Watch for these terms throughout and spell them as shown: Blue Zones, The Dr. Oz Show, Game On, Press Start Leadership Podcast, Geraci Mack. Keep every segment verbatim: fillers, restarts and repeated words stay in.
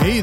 Hey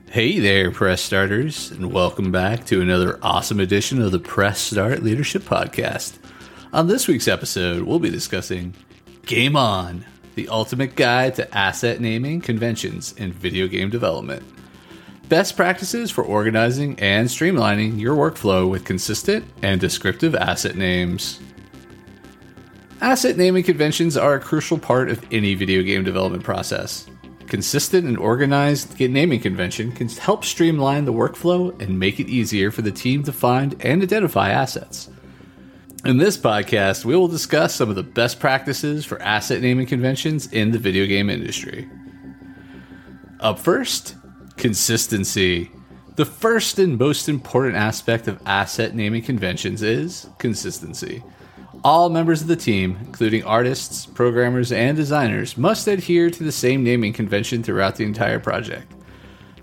Hey there, Press Starters, and welcome back to another awesome edition of the Press Start Leadership Podcast. On this week's episode, we'll be discussing Game On, the ultimate guide to asset naming conventions in video game development. Best practices for organizing and streamlining your workflow with consistent and descriptive asset names. Asset naming conventions are a crucial part of any video game development process. Consistent and organized naming convention can help streamline the workflow and make it easier for the team to find and identify assets. In this podcast, we will discuss some of the best practices for asset naming conventions in the video game industry. Up first, consistency. The first and most important aspect of asset naming conventions is consistency. All members of the team, including artists, programmers, and designers, must adhere to the same naming convention throughout the entire project.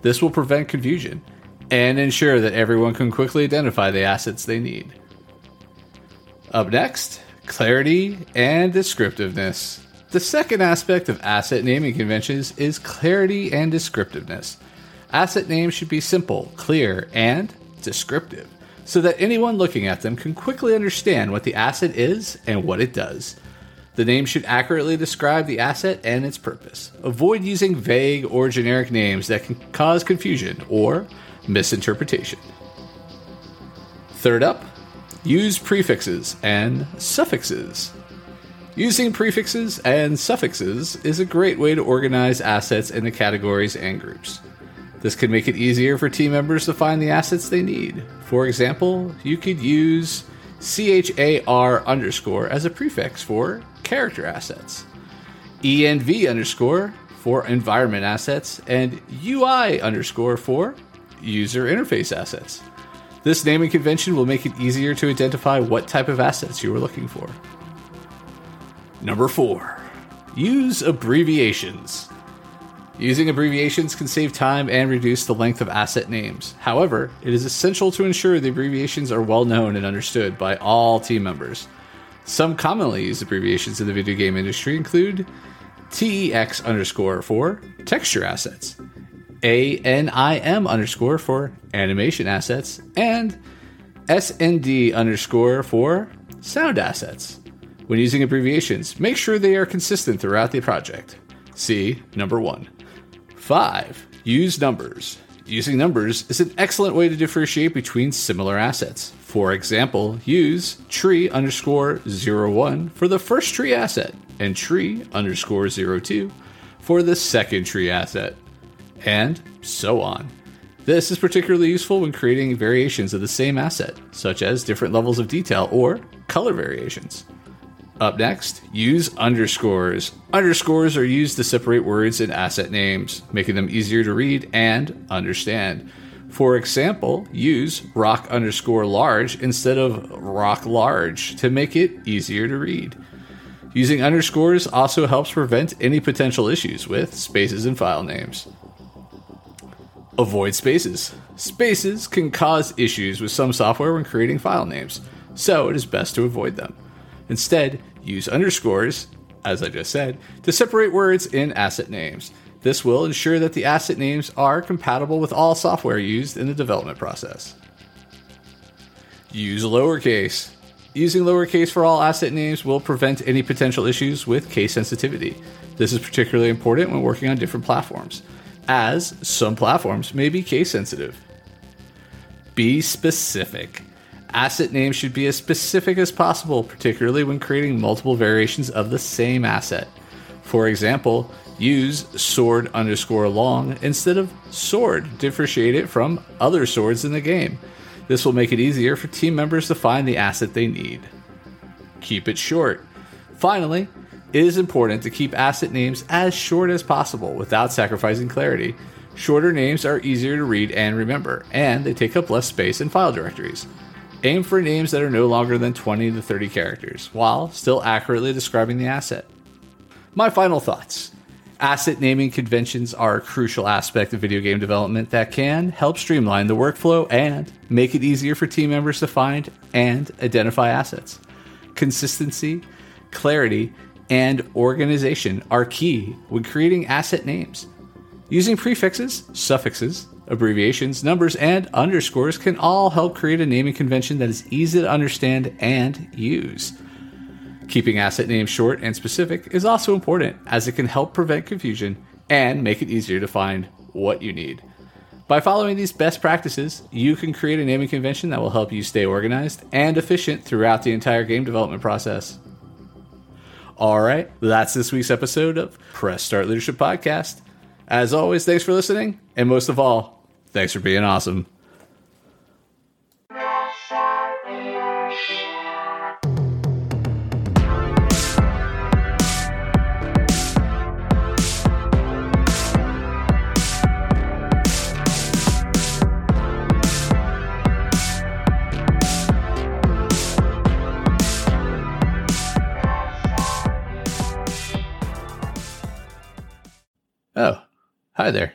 This will prevent confusion and ensure that everyone can quickly identify the assets they need. Up next, clarity and descriptiveness. The second aspect of asset naming conventions is clarity and descriptiveness. Asset names should be simple, clear, and descriptive, so that anyone looking at them can quickly understand what the asset is and what it does. The name should accurately describe the asset and its purpose. Avoid using vague or generic names that can cause confusion or misinterpretation. Third up, use prefixes and suffixes. Using prefixes and suffixes is a great way to organize assets into categories and groups. This can make it easier for team members to find the assets they need. For example, you could use char underscore as a prefix for character assets, env underscore for environment assets, and ui underscore for user interface assets. This naming convention will make it easier to identify what type of assets you are looking for. Number four, use abbreviations. Using abbreviations can save time and reduce the length of asset names. However, it is essential to ensure the abbreviations are well known and understood by all team members. Some commonly used abbreviations in the video game industry include tex underscore for texture assets, anim underscore for animation assets, and snd underscore for sound assets. When using abbreviations, make sure they are consistent throughout the project. See number one. Five, use numbers. Using numbers is an excellent way to differentiate between similar assets. For example, use tree underscore zero one for the first tree asset and tree underscore zero two for the second tree asset, and so on. This is particularly useful when creating variations of the same asset, such as different levels of detail or color variations. Up next, use underscores. Underscores are used to separate words and asset names, making them easier to read and understand. For example, use rock underscore large instead of rock large to make it easier to read. Using underscores also helps prevent any potential issues with spaces and file names. Avoid spaces. Spaces can cause issues with some software when creating file names, so it is best to avoid them. Instead, use underscores, as I just said, to separate words in asset names. This will ensure that the asset names are compatible with all software used in the development process. Use lowercase. Using lowercase for all asset names will prevent any potential issues with case sensitivity. This is particularly important when working on different platforms, as some platforms may be case sensitive. Be specific. Asset names should be as specific as possible, particularly when creating multiple variations of the same asset. For example, use sword underscore long instead of sword. Differentiate it from other swords in the game. This will make it easier for team members to find the asset they need. Keep it short. Finally, it is important to keep asset names as short as possible without sacrificing clarity. Shorter names are easier to read and remember, and they take up less space in file directories. Aim for names that are no longer than twenty to thirty characters, while still accurately describing the asset. My final thoughts. Asset naming conventions are a crucial aspect of video game development that can help streamline the workflow and make it easier for team members to find and identify assets. Consistency, clarity, and organization are key when creating asset names. Using prefixes, suffixes, abbreviations, numbers, and underscores can all help create a naming convention that is easy to understand and use. Keeping asset names short and specific is also important, as it can help prevent confusion and make it easier to find what you need. By following these best practices, you can create a naming convention that will help you stay organized and efficient throughout the entire game development process. All right, that's this week's episode of Press Start Leadership Podcast. As always, thanks for listening, and most of all, thanks for being awesome. Oh, hi there.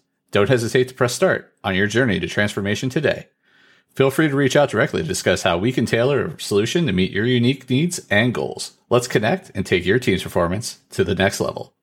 Don't hesitate to press start on your journey to transformation today. Feel free to reach out directly to discuss how we can tailor a solution to meet your unique needs and goals. Let's connect and take your team's performance to the next level.